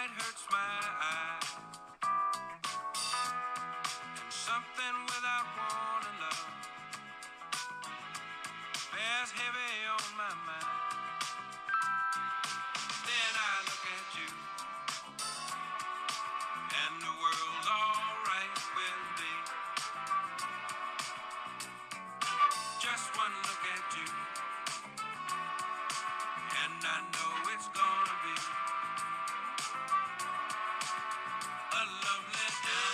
light hurts my eyes, and something without wanting love bears heavy on my mind. Then I look at you, and the world's alright with me. Just one look at you, and I know it's gonna be a lovely day.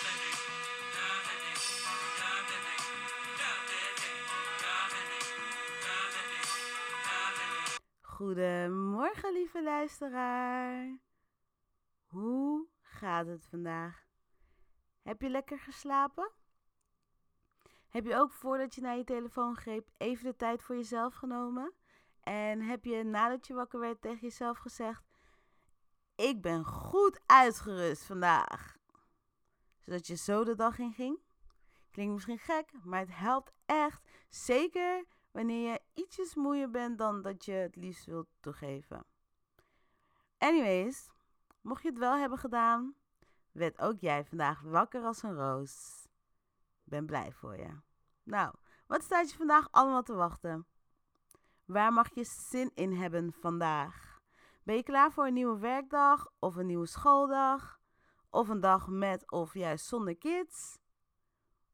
Goedemorgen, lieve luisteraar. Hoe gaat het vandaag? Heb je lekker geslapen? Heb je ook voordat je naar je telefoon greep even de tijd voor jezelf genomen? En heb je nadat je wakker werd tegen jezelf gezegd: ik ben goed uitgerust vandaag. Zodat je zo de dag in ging? Klinkt misschien gek, maar het helpt echt. Zeker wanneer je ietsjes moeier bent dan dat je het liefst wilt toegeven. Anyways, mocht je het wel hebben gedaan, werd ook jij vandaag wakker als een roos. Ben blij voor je. Nou, wat staat je vandaag allemaal te wachten? Waar mag je zin in hebben vandaag? Ben je klaar voor een nieuwe werkdag of een nieuwe schooldag? Of een dag met of juist zonder kids?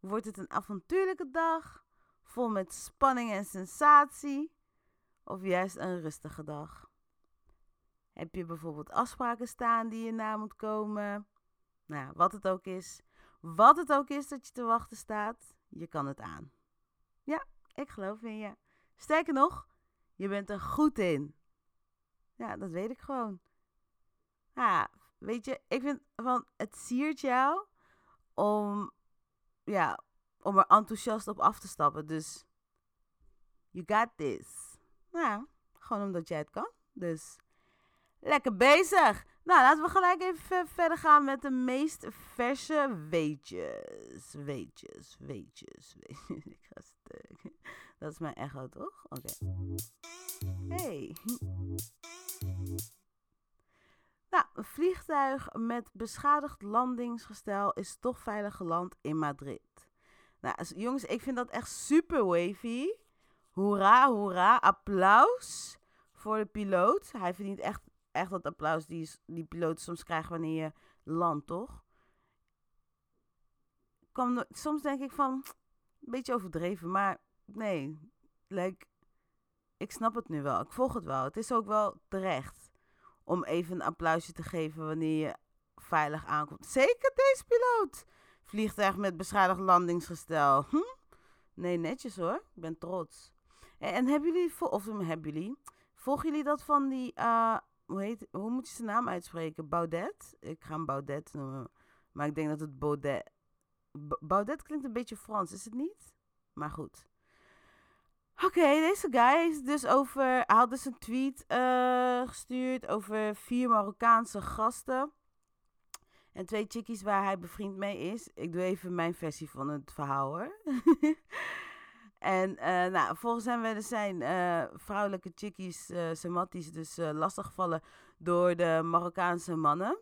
Wordt het een avontuurlijke dag? Vol met spanning en sensatie? Of juist een rustige dag? Heb je bijvoorbeeld afspraken staan die je na moet komen? Nou, wat het ook is. Wat het ook is dat je te wachten staat, je kan het aan. Ja, ik geloof in je. Sterker nog, je bent er goed in. Ja, dat weet ik gewoon. Ja, weet je, ik vind van het siert jou om er enthousiast op af te stappen. Dus, you got this. Nou, gewoon omdat jij het kan. Dus, lekker bezig. Nou, laten we gelijk even verder gaan met de meest verse weetjes. Weetjes. Ik ga stuk. Dat is mijn echo, toch? Oké. Hey. Nou, een vliegtuig met beschadigd landingsgestel is toch veilig geland in Madrid. Nou, jongens, ik vind dat echt super wavy. Hoera, hoera. Applaus voor de piloot. Hij verdient echt dat applaus die piloten soms krijgen wanneer je landt, toch? Soms denk ik van, een beetje overdreven, maar nee. Ik snap het nu wel. Ik volg het wel. Het is ook wel terecht om even een applausje te geven wanneer je veilig aankomt. Zeker deze piloot. Vliegtuig met beschadigd landingsgestel. Nee, netjes hoor. Ik ben trots. En volgen jullie dat van die, hoe moet je zijn naam uitspreken? Baudet? Ik ga hem Baudet noemen. Maar ik denk dat het Baudet... Baudet klinkt een beetje Frans, is het niet? Maar goed. Oké, deze guy is dus hij had dus een tweet gestuurd over 4 Marokkaanse gasten. En 2 chickies waar hij bevriend mee is. Ik doe even mijn versie van het verhaal hoor. En volgens hem werden zijn vrouwelijke chickies, semantisch dus lastiggevallen door de Marokkaanse mannen.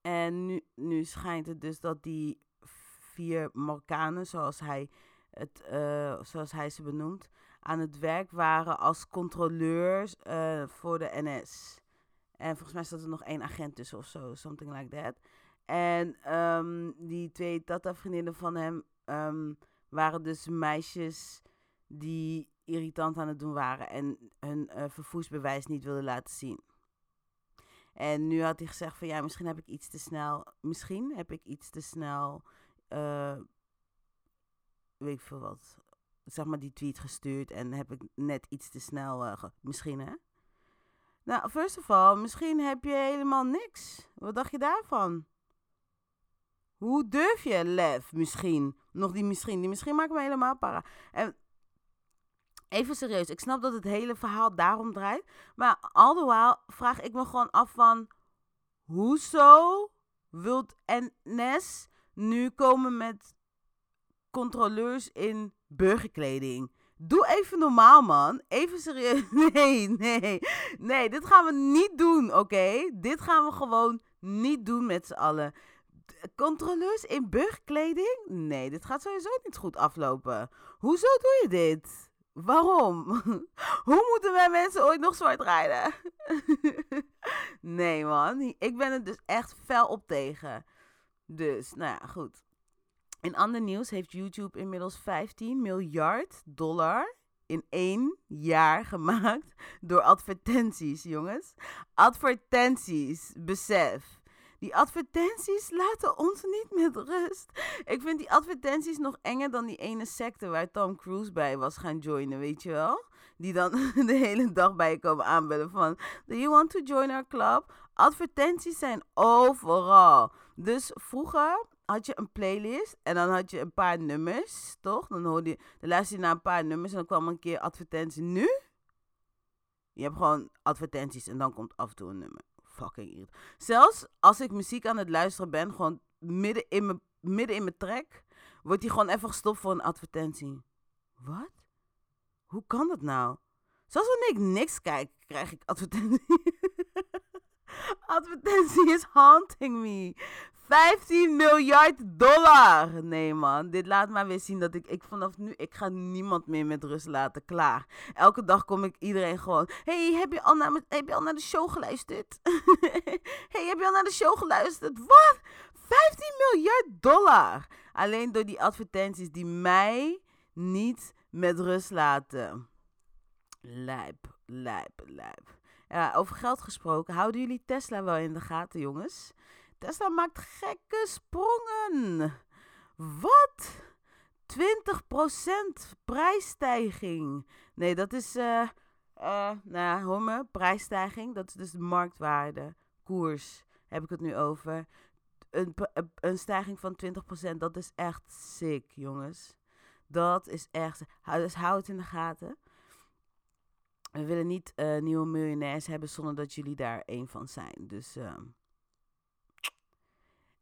En nu schijnt het dus dat die 4 Marokkanen, zoals hij ze benoemt, aan het werk waren als controleurs voor de NS. En volgens mij zat er nog 1 agent tussen of zo, something like that. En die 2 tata-vriendinnen van hem waren dus meisjes die irritant aan het doen waren en hun vervoersbewijs niet wilden laten zien. En nu had hij gezegd van ja, misschien heb ik iets te snel, weet ik veel wat, zeg maar die tweet gestuurd en heb ik net iets te snel, misschien hè? Nou, first of all, misschien heb je helemaal niks. Wat dacht je daarvan? Hoe durf je, lef, misschien? Nog die misschien. Die misschien maakt me helemaal para. En even serieus, ik snap dat het hele verhaal daarom draait. Maar all the while vraag ik me gewoon af van... Hoezo wilt NS nu komen met controleurs in burgerkleding? Doe even normaal, man. Even serieus. Nee, dit gaan we niet doen, oké? Dit gaan we gewoon niet doen met z'n allen. Controleurs in burgerkleding? Nee, dit gaat sowieso niet goed aflopen. Hoezo doe je dit? Waarom? Hoe moeten wij mensen ooit nog zwart rijden? Nee, man. Ik ben er dus echt fel op tegen. Dus, nou ja, goed. In ander nieuws heeft YouTube inmiddels $15 miljard in 1 jaar gemaakt door advertenties, jongens. Advertenties, besef. Die advertenties laten ons niet met rust. Ik vind die advertenties nog enger dan die ene secte waar Tom Cruise bij was gaan joinen, weet je wel? Die dan de hele dag bij je komen aanbellen van... Do you want to join our club? Advertenties zijn overal. Dus vroeger... had je een playlist en dan had je een paar nummers, toch? Dan luister je naar een paar nummers en dan kwam een keer advertentie. Nu? Je hebt gewoon advertenties en dan komt af en toe een nummer. Fucking irritant. Zelfs als ik muziek aan het luisteren ben, gewoon midden in mijn track, wordt die gewoon even gestopt voor een advertentie. Wat? Hoe kan dat nou? Zelfs wanneer ik niks kijk, krijg ik advertentie. Advertentie is haunting me. $15 miljard. Nee, man. Dit laat maar weer zien dat ik vanaf nu... Ik ga niemand meer met rust laten. Klaar. Elke dag kom ik iedereen gewoon... Hey, heb je al naar de show geluisterd? Hey, heb je al naar de show geluisterd? Wat? $15 miljard. Alleen door die advertenties die mij niet met rust laten. Lijp. Ja, over geld gesproken. Houden jullie Tesla wel in de gaten, jongens? Tesla maakt gekke sprongen. Wat? 20% prijsstijging. Nee, dat is... hoor me. Prijsstijging. Dat is dus de marktwaarde. Koers. Heb ik het nu over. Een stijging van 20%. Dat is echt sick, jongens. Dat is echt... Dus hou het in de gaten. We willen niet nieuwe miljonairs hebben zonder dat jullie daar één van zijn. Dus...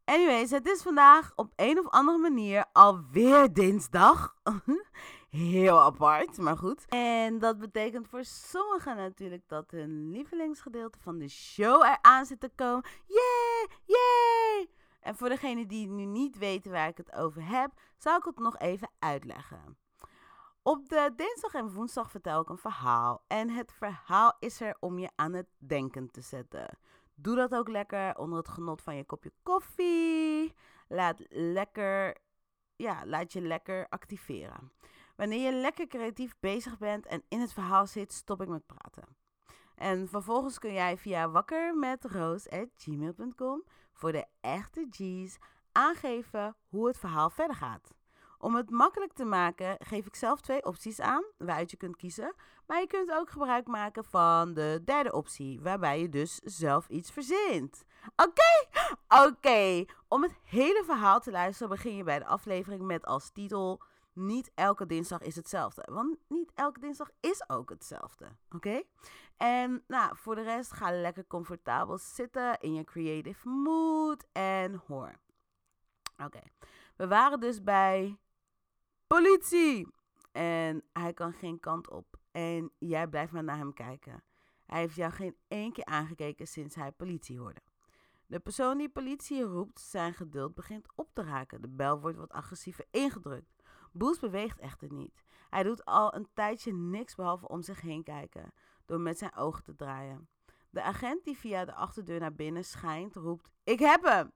Anyways, het is vandaag op een of andere manier alweer dinsdag. Heel apart, maar goed. En dat betekent voor sommigen natuurlijk dat hun lievelingsgedeelte van de show eraan zit te komen. Yay! En voor degenen die nu niet weten waar ik het over heb, zal ik het nog even uitleggen. Op de dinsdag en woensdag vertel ik een verhaal. En het verhaal is er om je aan het denken te zetten. Doe dat ook lekker onder het genot van je kopje koffie. Laat je lekker activeren. Wanneer je lekker creatief bezig bent en in het verhaal zit, stop ik met praten. En vervolgens kun jij via wakkermetroos@gmail.com voor de echte G's aangeven hoe het verhaal verder gaat. Om het makkelijk te maken geef ik zelf 2 opties aan waaruit je kunt kiezen. Maar je kunt ook gebruik maken van de derde optie, waarbij je dus zelf iets verzint. Oké. Om het hele verhaal te luisteren begin je bij de aflevering met als titel... Niet elke dinsdag is hetzelfde. Want niet elke dinsdag is ook hetzelfde. Oké? En nou, voor de rest ga lekker comfortabel zitten in je creative mood en hoor. Oké. We waren dus bij politie. En hij kan geen kant op. En jij blijft maar naar hem kijken. Hij heeft jou geen één keer aangekeken sinds hij politie hoorde. De persoon die politie roept, zijn geduld begint op te raken. De bel wordt wat agressiever ingedrukt. Boels beweegt echter niet. Hij doet al een tijdje niks behalve om zich heen kijken. Door met zijn ogen te draaien. De agent die via de achterdeur naar binnen schijnt, roept... Ik heb hem!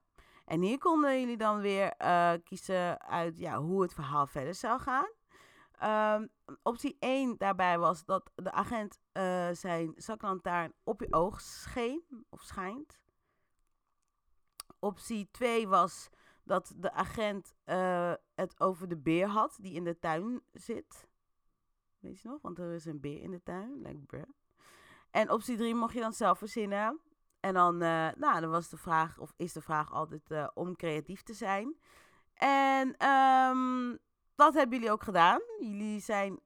En hier konden jullie dan weer kiezen uit hoe het verhaal verder zou gaan. Optie 1 daarbij was dat de agent zijn zaklantaarn op je oog scheen of schijnt. Optie 2 was dat de agent het over de beer had die in de tuin zit. Weet je nog? Want er is een beer in de tuin. En optie 3 mocht je dan zelf verzinnen. En dan, dan was de vraag, of is de vraag altijd om creatief te zijn. En dat hebben jullie ook gedaan. Jullie zijn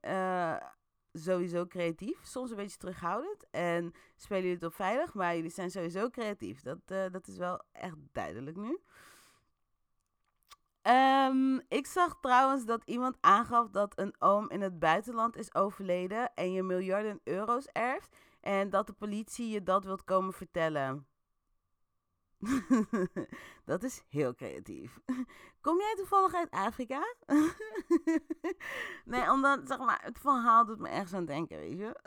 sowieso creatief. Soms een beetje terughoudend. En spelen jullie het op veilig, maar jullie zijn sowieso creatief. Dat is wel echt duidelijk nu. Ik zag trouwens dat iemand aangaf dat een oom in het buitenland is overleden en je miljarden euro's erft en dat de politie je dat wilt komen vertellen. Dat is heel creatief. Kom jij toevallig uit Afrika? Nee, omdat zeg maar, het verhaal doet me echt aan het denken, weet je.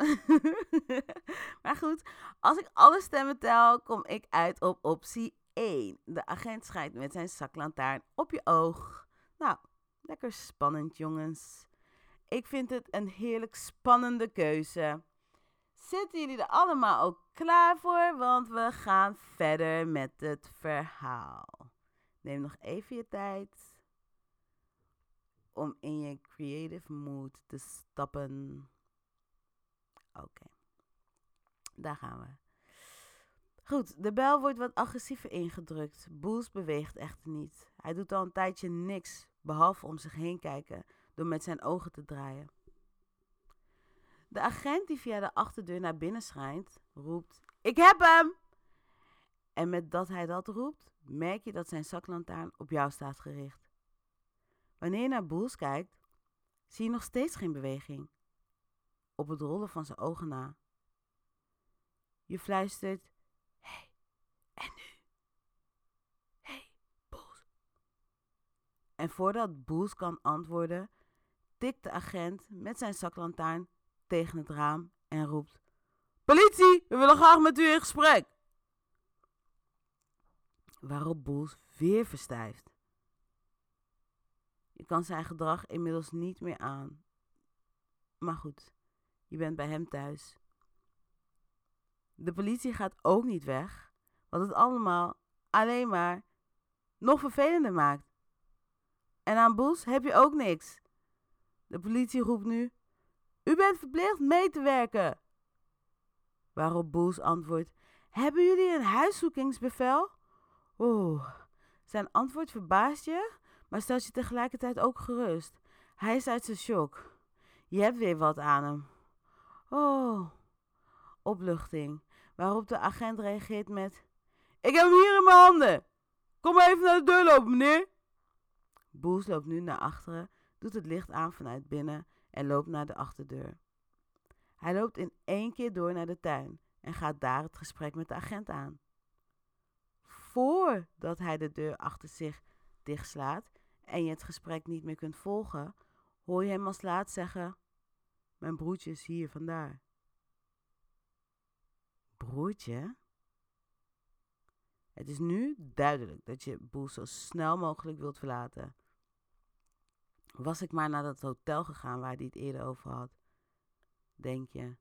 Maar goed, als ik alle stemmen tel, kom ik uit op optie 1. De agent schijnt met zijn zaklantaarn op je oog. Nou, lekker spannend, jongens. Ik vind het een heerlijk spannende keuze. Zitten jullie er allemaal ook klaar voor? Want we gaan verder met het verhaal. Neem nog even je tijd om in je creative mood te stappen. Oké. Daar gaan we. Goed, de bel wordt wat agressiever ingedrukt. Boels beweegt echter niet. Hij doet al een tijdje niks, behalve om zich heen kijken, door met zijn ogen te draaien. De agent die via de achterdeur naar binnen schijnt, roept: "Ik heb hem!" En met dat hij dat roept, merk je dat zijn zaklantaarn op jou staat gericht. Wanneer je naar Boels kijkt, zie je nog steeds geen beweging. Op het rollen van zijn ogen na. Je fluistert: "Hé, en nu? Hé, Boels." En voordat Boels kan antwoorden, tikt de agent met zijn zaklantaarn tegen het raam en roept: "Politie, we willen graag met u in gesprek." Waarop Boels weer verstijft. Je kan zijn gedrag inmiddels niet meer aan. Maar goed, je bent bij hem thuis. De politie gaat ook niet weg, wat het allemaal alleen maar nog vervelender maakt. En aan Boels heb je ook niks. De politie roept nu: "U bent verplicht mee te werken." Waarop Boels antwoordt: "Hebben jullie een huiszoekingsbevel?" Oeh, zijn antwoord verbaast je, maar stelt je tegelijkertijd ook gerust. Hij is uit zijn shock. Je hebt weer wat aan hem. Oh, opluchting. Waarop de agent reageert met: "Ik heb hem hier in mijn handen. Kom even naar de deur lopen, meneer." Boels loopt nu naar achteren, doet het licht aan vanuit binnen en loopt naar de achterdeur. Hij loopt in één keer door naar de tuin en gaat daar het gesprek met de agent aan. Voordat hij de deur achter zich dichtslaat en je het gesprek niet meer kunt volgen, hoor je hem als laat zeggen: "Mijn broertje is hier vandaar." Broertje? Het is nu duidelijk dat je Boel zo snel mogelijk wilt verlaten. Was ik maar naar dat hotel gegaan waar hij het eerder over had, denk je.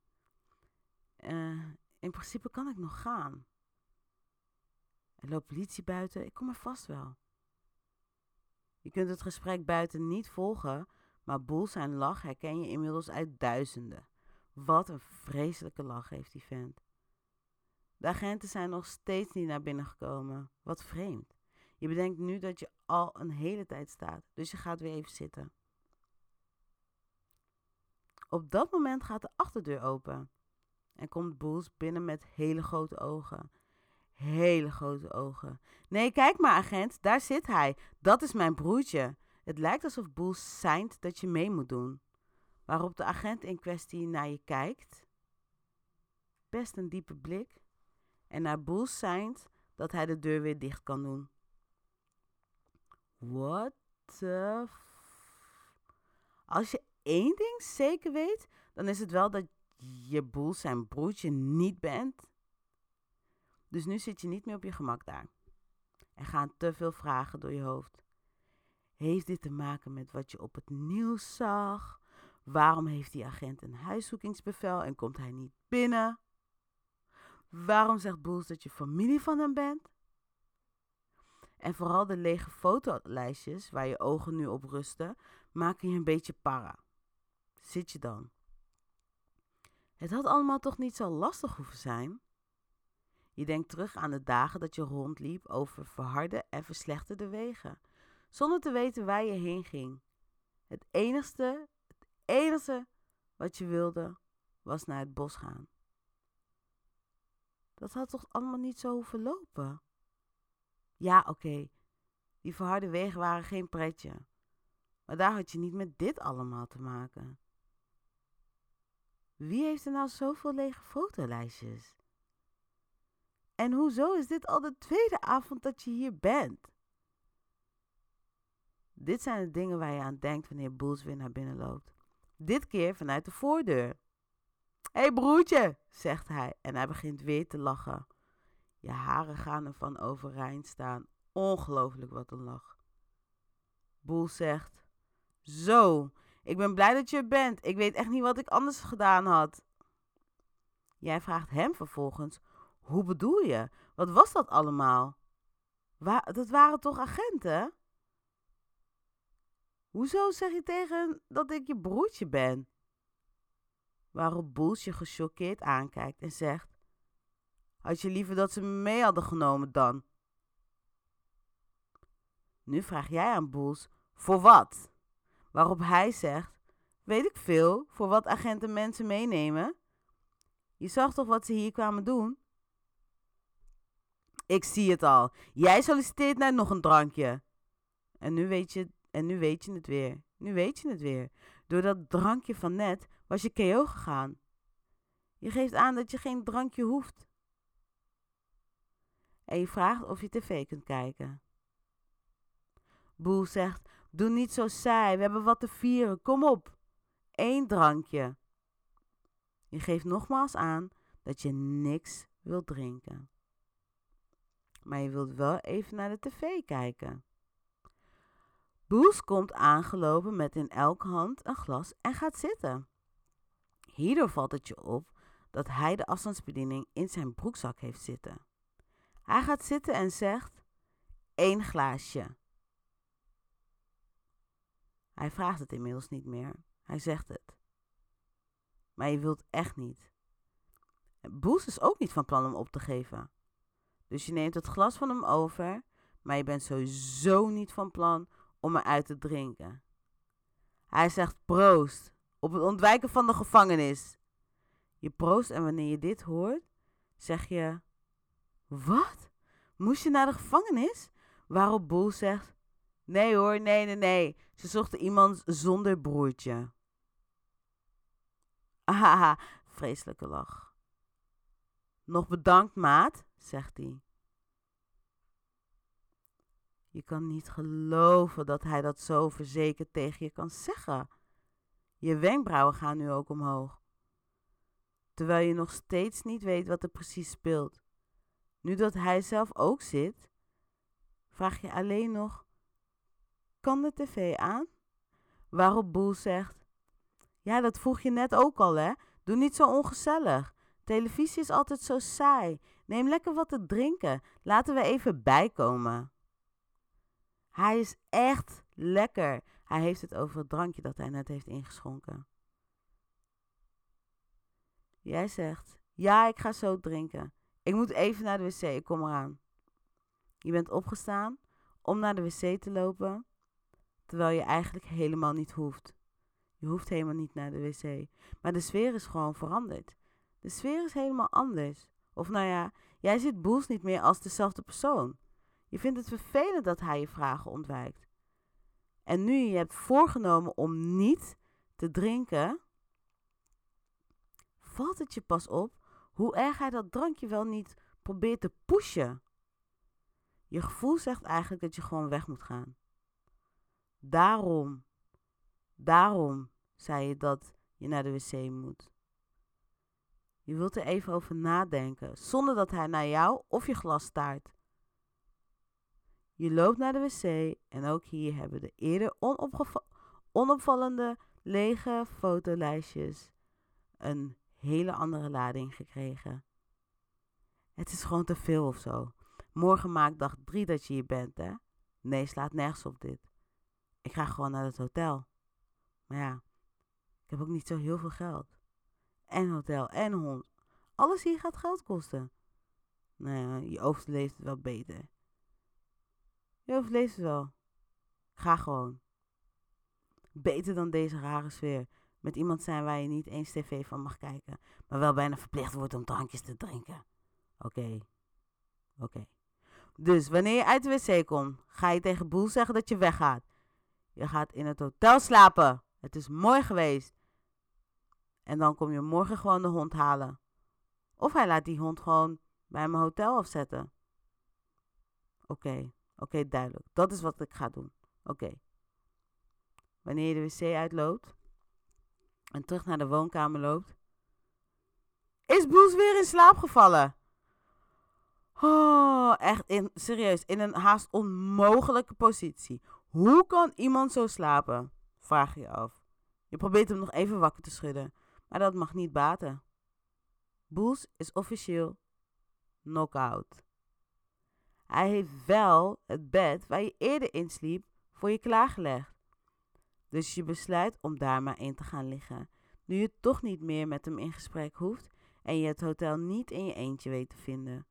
In principe kan ik nog gaan. Er loopt politie buiten, ik kom er vast wel. Je kunt het gesprek buiten niet volgen, maar Boels zijn lach herken je inmiddels uit duizenden. Wat een vreselijke lach heeft die vent. De agenten zijn nog steeds niet naar binnen gekomen. Wat vreemd. Je bedenkt nu dat je al een hele tijd staat, dus je gaat weer even zitten. Op dat moment gaat de achterdeur open en komt Boels binnen met hele grote ogen. Hele grote ogen. "Nee, kijk maar, agent, daar zit hij. Dat is mijn broertje." Het lijkt alsof Boels seint dat je mee moet doen. Waarop de agent in kwestie naar je kijkt. Best een diepe blik. En naar Boels seint dat hij de deur weer dicht kan doen. What the Als je één ding zeker weet, dan is het wel dat je Boels zijn broertje niet bent. Dus nu zit je niet meer op je gemak daar. Er gaan te veel vragen door je hoofd. Heeft dit te maken met wat je op het nieuws zag? Waarom heeft die agent een huiszoekingsbevel en komt hij niet binnen? Waarom zegt Boels dat je familie van hem bent? En vooral de lege fotolijstjes waar je ogen nu op rusten, maken je een beetje para. Zit je dan? Het had allemaal toch niet zo lastig hoeven zijn? Je denkt terug aan de dagen dat je rondliep over verharde en verslechterde wegen, zonder te weten waar je heen ging. Het enige wat je wilde, was naar het bos gaan. Dat had toch allemaal niet zo hoeven lopen? Ja, oké, Die verharde wegen waren geen pretje. Maar daar had je niet met dit allemaal te maken. Wie heeft er nou zoveel lege fotolijstjes? En hoezo is dit al de tweede avond dat je hier bent? Dit zijn de dingen waar je aan denkt wanneer Boels weer naar binnen loopt. Dit keer vanuit de voordeur. Hé broertje, zegt hij en hij begint weer te lachen. Je haren gaan ervan overeind staan. Ongelooflijk wat een lach. Boels zegt: Zo, ik ben blij dat je er bent. Ik weet echt niet wat ik anders gedaan had. Jij vraagt hem vervolgens: Hoe bedoel je? Wat was dat allemaal? Dat waren toch agenten? Hoezo zeg je tegen hen dat ik je broertje ben? Waarop Boels je gechoqueerd aankijkt en zegt: Had je liever dat ze me mee hadden genomen dan? Nu vraag jij aan Boels: Voor wat? Waarop hij zegt: Weet ik veel, voor wat agenten mensen meenemen? Je zag toch wat ze hier kwamen doen? Ik zie het al. Jij solliciteert naar nog een drankje. En nu weet je het weer. Nu weet je het weer. Door dat drankje van net was je KO gegaan. Je geeft aan dat je geen drankje hoeft. En je vraagt of je tv kunt kijken. Boel zegt: Doe niet zo saai, we hebben wat te vieren, kom op. 1 drankje. Je geeft nogmaals aan dat je niks wilt drinken. Maar je wilt wel even naar de tv kijken. Boels komt aangelopen met in elk hand een glas en gaat zitten. Hierdoor valt het je op dat hij de afstandsbediening in zijn broekzak heeft zitten. Hij gaat zitten en zegt: 1 glaasje. Hij vraagt het inmiddels niet meer. Hij zegt het. Maar je wilt echt niet. Boels is ook niet van plan om op te geven. Dus je neemt het glas van hem over, maar je bent sowieso niet van plan om eruit te drinken. Hij zegt: Proost, op het ontwijken van de gevangenis. Je proost en wanneer je dit hoort, zeg je: Wat? Moest je naar de gevangenis? Waarop Boel zegt: Nee hoor, nee. Ze zochten iemand zonder broertje. Haha, vreselijke lach. Nog bedankt, maat, zegt hij. Je kan niet geloven dat hij dat zo verzekerd tegen je kan zeggen. Je wenkbrauwen gaan nu ook omhoog. Terwijl je nog steeds niet weet wat er precies speelt. Nu dat hij zelf ook zit, vraag je alleen nog: Kan de tv aan? Waarop Boels zegt: Ja, dat vroeg je net ook al, hè? Doe niet zo ongezellig. Televisie is altijd zo saai. Neem lekker wat te drinken. Laten we even bijkomen. Hij is echt lekker. Hij heeft het over het drankje dat hij net heeft ingeschonken. Jij zegt: Ja, ik ga zo drinken. Ik moet even naar de wc, ik kom eraan. Je bent opgestaan om naar de wc te lopen, terwijl je eigenlijk helemaal niet hoeft. Je hoeft helemaal niet naar de wc. Maar de sfeer is gewoon veranderd. De sfeer is helemaal anders. Of nou ja, jij ziet Boels niet meer als dezelfde persoon. Je vindt het vervelend dat hij je vragen ontwijkt. En nu je hebt voorgenomen om niet te drinken, valt het je pas op hoe erg hij dat drankje wel niet probeert te pushen. Je gevoel zegt eigenlijk dat je gewoon weg moet gaan. Daarom zei je dat je naar de wc moet. Je wilt er even over nadenken, zonder dat hij naar jou of je glas staart. Je loopt naar de wc en ook hier hebben de eerder onopvallende lege fotolijstjes een hele andere lading gekregen. Het is gewoon te veel of zo. Morgen maakt dag 3 dat je hier bent, hè? Nee, slaat nergens op dit. Ik ga gewoon naar het hotel. Maar ja, ik heb ook niet zo heel veel geld. En hotel en hond. Alles hier gaat geld kosten. Nou ja, je overleeft het wel beter. Je overleeft het wel. Ga gewoon. Beter dan deze rare sfeer. Met iemand zijn waar je niet eens tv van mag kijken. Maar wel bijna verplicht wordt om drankjes te drinken. Oké. Dus wanneer je uit de wc komt, ga je tegen Boel zeggen dat je weggaat. Je gaat in het hotel slapen. Het is mooi geweest. En dan kom je morgen gewoon de hond halen. Of hij laat die hond gewoon bij mijn hotel afzetten. Oké, duidelijk. Dat is wat ik ga doen. Oké. Wanneer je de wc uitloopt en terug naar de woonkamer loopt, is Boels weer in slaap gevallen. Oh, echt serieus, in een haast onmogelijke positie. Hoe kan iemand zo slapen? Vraag je af. Je probeert hem nog even wakker te schudden, maar dat mag niet baten. Boels is officieel knock-out. Hij heeft wel het bed waar je eerder in sliep voor je klaargelegd. Dus je besluit om daar maar in te gaan liggen. Nu je toch niet meer met hem in gesprek hoeft en je het hotel niet in je eentje weet te vinden.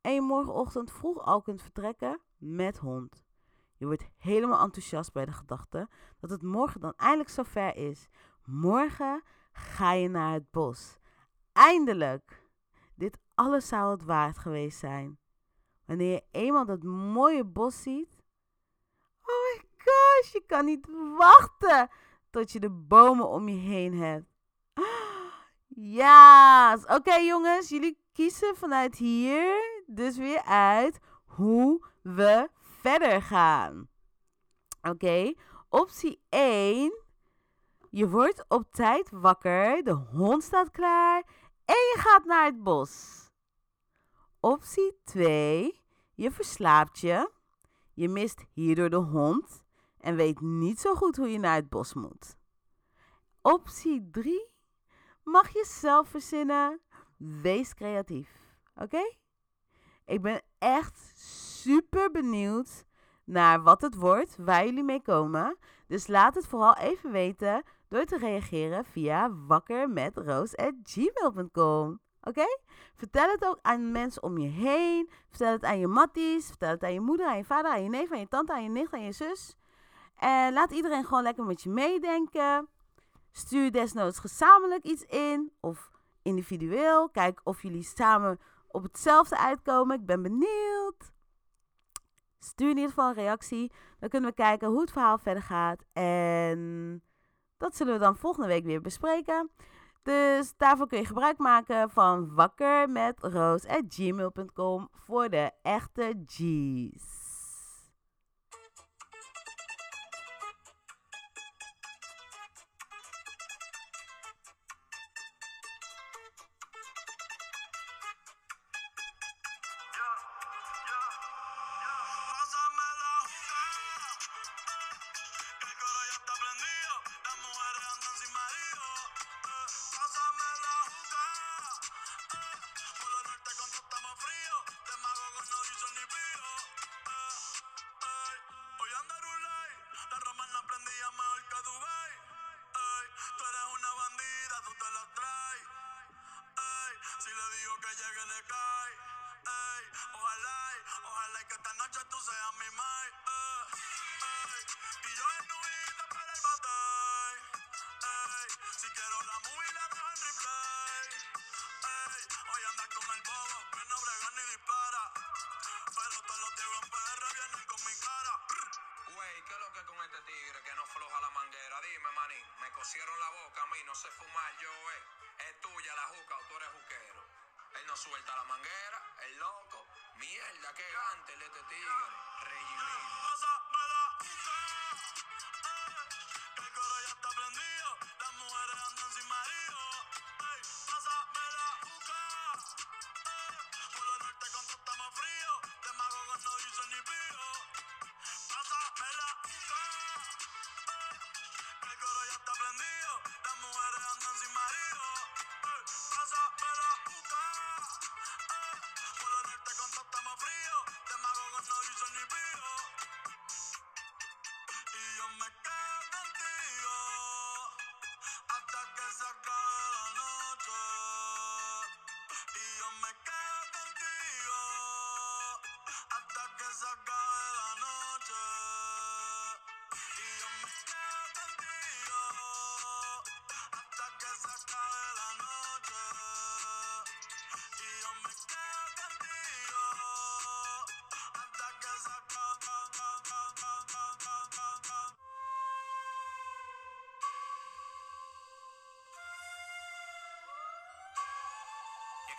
En je morgenochtend vroeg al kunt vertrekken met hond. Je wordt helemaal enthousiast bij de gedachte dat het morgen dan eindelijk zover is. Morgen ga je naar het bos. Eindelijk! Dit alles zou het waard geweest zijn. Wanneer je eenmaal dat mooie bos ziet... Oh my gosh, je kan niet wachten tot je de bomen om je heen hebt. Ja, yes. Oké, jongens, jullie kiezen vanuit hier dus weer uit hoe we verder gaan. Oké, optie 1. Je wordt op tijd wakker, de hond staat klaar en je gaat naar het bos. Optie 2. Je verslaapt je. Je mist hierdoor de hond en weet niet zo goed hoe je naar het bos moet. Optie 3. Mag je zelf verzinnen. Wees creatief. Oké? Ik ben echt super benieuwd naar wat het wordt, waar jullie mee komen. Dus laat het vooral even weten door te reageren via wakkermetroos@gmail.com. Oké? Vertel het ook aan mensen om je heen. Vertel het aan je matties. Vertel het aan je moeder, aan je vader, aan je neef, aan je tante, aan je nicht, aan je zus. En laat iedereen gewoon lekker met je meedenken. Stuur desnoods gezamenlijk iets in of individueel. Kijk of jullie samen op hetzelfde uitkomen. Ik ben benieuwd. Stuur in ieder geval een reactie. Dan kunnen we kijken hoe het verhaal verder gaat. En dat zullen we dan volgende week weer bespreken. Dus daarvoor kun je gebruik maken van wakkermetroos@gmail.com voor de echte G's. Cierran la boca, a mí no sé fumar, yo, es tuya la juca o tú eres juquero. Él no suelta la manguera, el loco, mierda, qué gante el este tigre, Rey Jiménez. Por la noche con todo estamos frío, de mago no hizo ni pío.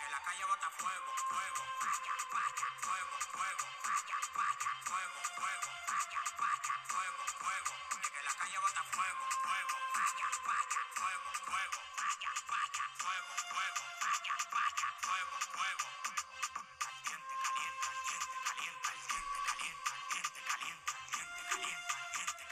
que la calle bota fuego, fuego, vaya, vaya, fuego, fuego, vaya, vaya, fuego, fuego, vaya, vaya, fuego, fuego, de que la calle bota fuego, fuego, vaya, vaya, fuego, fuego, vaya, vaya, fuego, fuego, vaya, vaya, fuego, fuego. Caliente, caliente, caliente, caliente, caliente, caliente, caliente, caliente, caliente, caliente,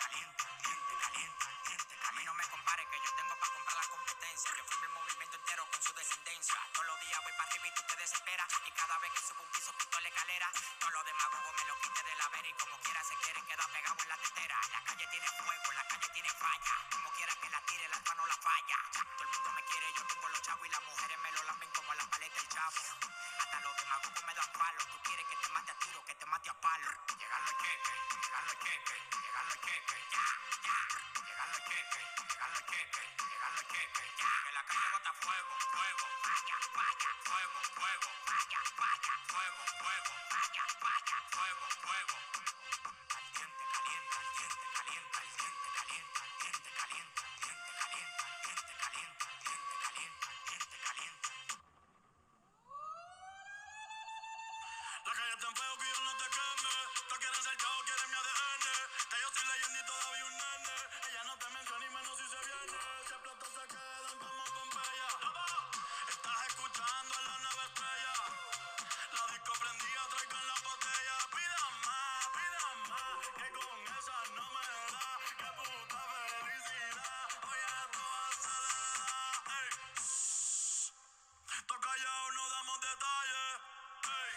caliente, caliente, caliente, caliente, caliente. A mí no me compare que yo tengo para comprar la competencia. Yo firmo el movimiento entero con su descendencia. Todos los días voy para arriba y tú te desesperas. Y cada vez que subo un piso, pito la escalera. Todos los demagogos me lo quité de la vera. Y como quiera se quieren quedar pegados en la tetera. La calle tiene fuego, la calle tiene falla. Como quiera que la tire, la alfa no la falla. Todo el mundo me quiere, yo tengo los chavos. Y las mujeres me lo lamen como la paleta el chavo. Hasta los demagogos me dan palo. Tú quieres que te mate a tiro, que te mate a palo. Llegan los cheques, llegan los cheques, llegan los cheques. Ya, ya. Llegan los cheques, llegan los cheques, llegan los cheques. Ya, que la calle bota fuego, fuego, vaya, vaya, fuego, fuego, vaya, vaya, fuego, fuego, vaya, vaya, fuego, fuego. Caliente, caliente, caliente, caliente, caliente, caliente, caliente, caliente, caliente, caliente, caliente, caliente, caliente, caliente, caliente, caliente. La calle está en fuego que yo no te queme. Tú quieres ser yo, quieres mi ADN. Que yo soy leyenda y todavía un nene. Ella no te menciona y menos si se viene. Si explota se quedan como Pompeya. Estás escuchando a la nueva estrella. La disco prendida, traigan la botella. Pidan más, que con esa no me da. Que puta felicidad, hoy esto se le da. Ey, esto callado, no damos detalles. Ey,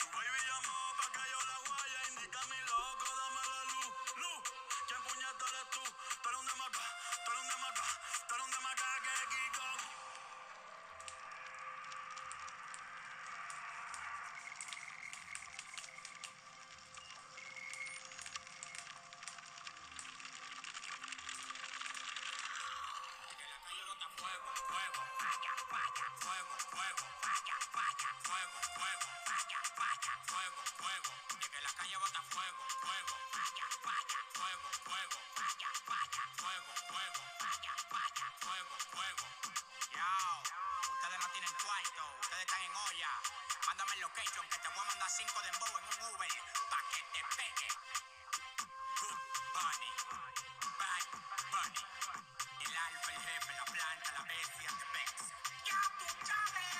tu baby llamó pa' que yo la guaya. Indica mi loco, dame la luz, luz. ¿Quién puñeta eres tú? Tú eres un demaca, tú eres un demaca, tú eres un demaca que Kiko. Que la calle bota fuego, fuego, vaya, vaya, fuego, fuego, vaya, vaya, fuego, fuego, vaya, vaya, fuego, fuego. Y que la calle bota fuego, fuego, vaya, vaya, fuego, fuego, vaya, vaya, fuego, fuego, vaya, vaya, fuego, fuego. Yao, ustedes no tienen cuarto, ustedes están en olla. Mándame el location que te voy a mandar 5 dembow en un Uber pa' que te pegue. Good Bunny, Bad Bunny, el alfa, el jefe, la planta, la bestia, the best. Ya tú sabes.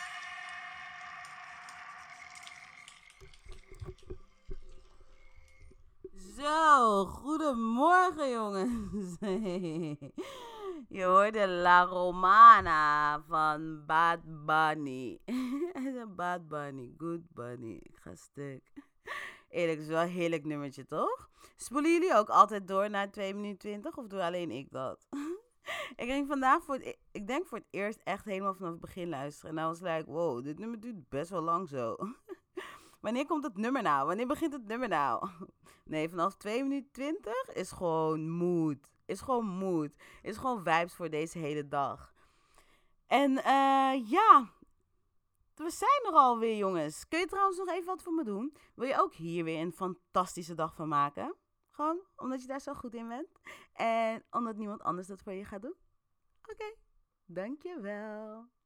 Zo, goedemorgen jongens. Je hoorde La Romana van Bad Bunny. Bad Bunny, Good Bunny. Ik ga stuk. Eerlijk, het is wel een heerlijk nummertje, toch? Spoelen jullie ook altijd door naar 2 minuten 20 of doe alleen ik dat? Ik ging vandaag voor het eerst echt helemaal vanaf het begin luisteren. En dan was ik like, wow, dit nummer duurt best wel lang zo. Wanneer komt het nummer nou? Wanneer begint het nummer nou? Nee, vanaf 2 minuten 20 is gewoon moed. Is gewoon moed. Is gewoon vibes voor deze hele dag. En ja, we zijn er alweer jongens. Kun je trouwens nog even wat voor me doen? Wil je ook hier weer een fantastische dag van maken? Gewoon omdat je daar zo goed in bent. En omdat niemand anders dat voor je gaat doen. Oké, dankjewel.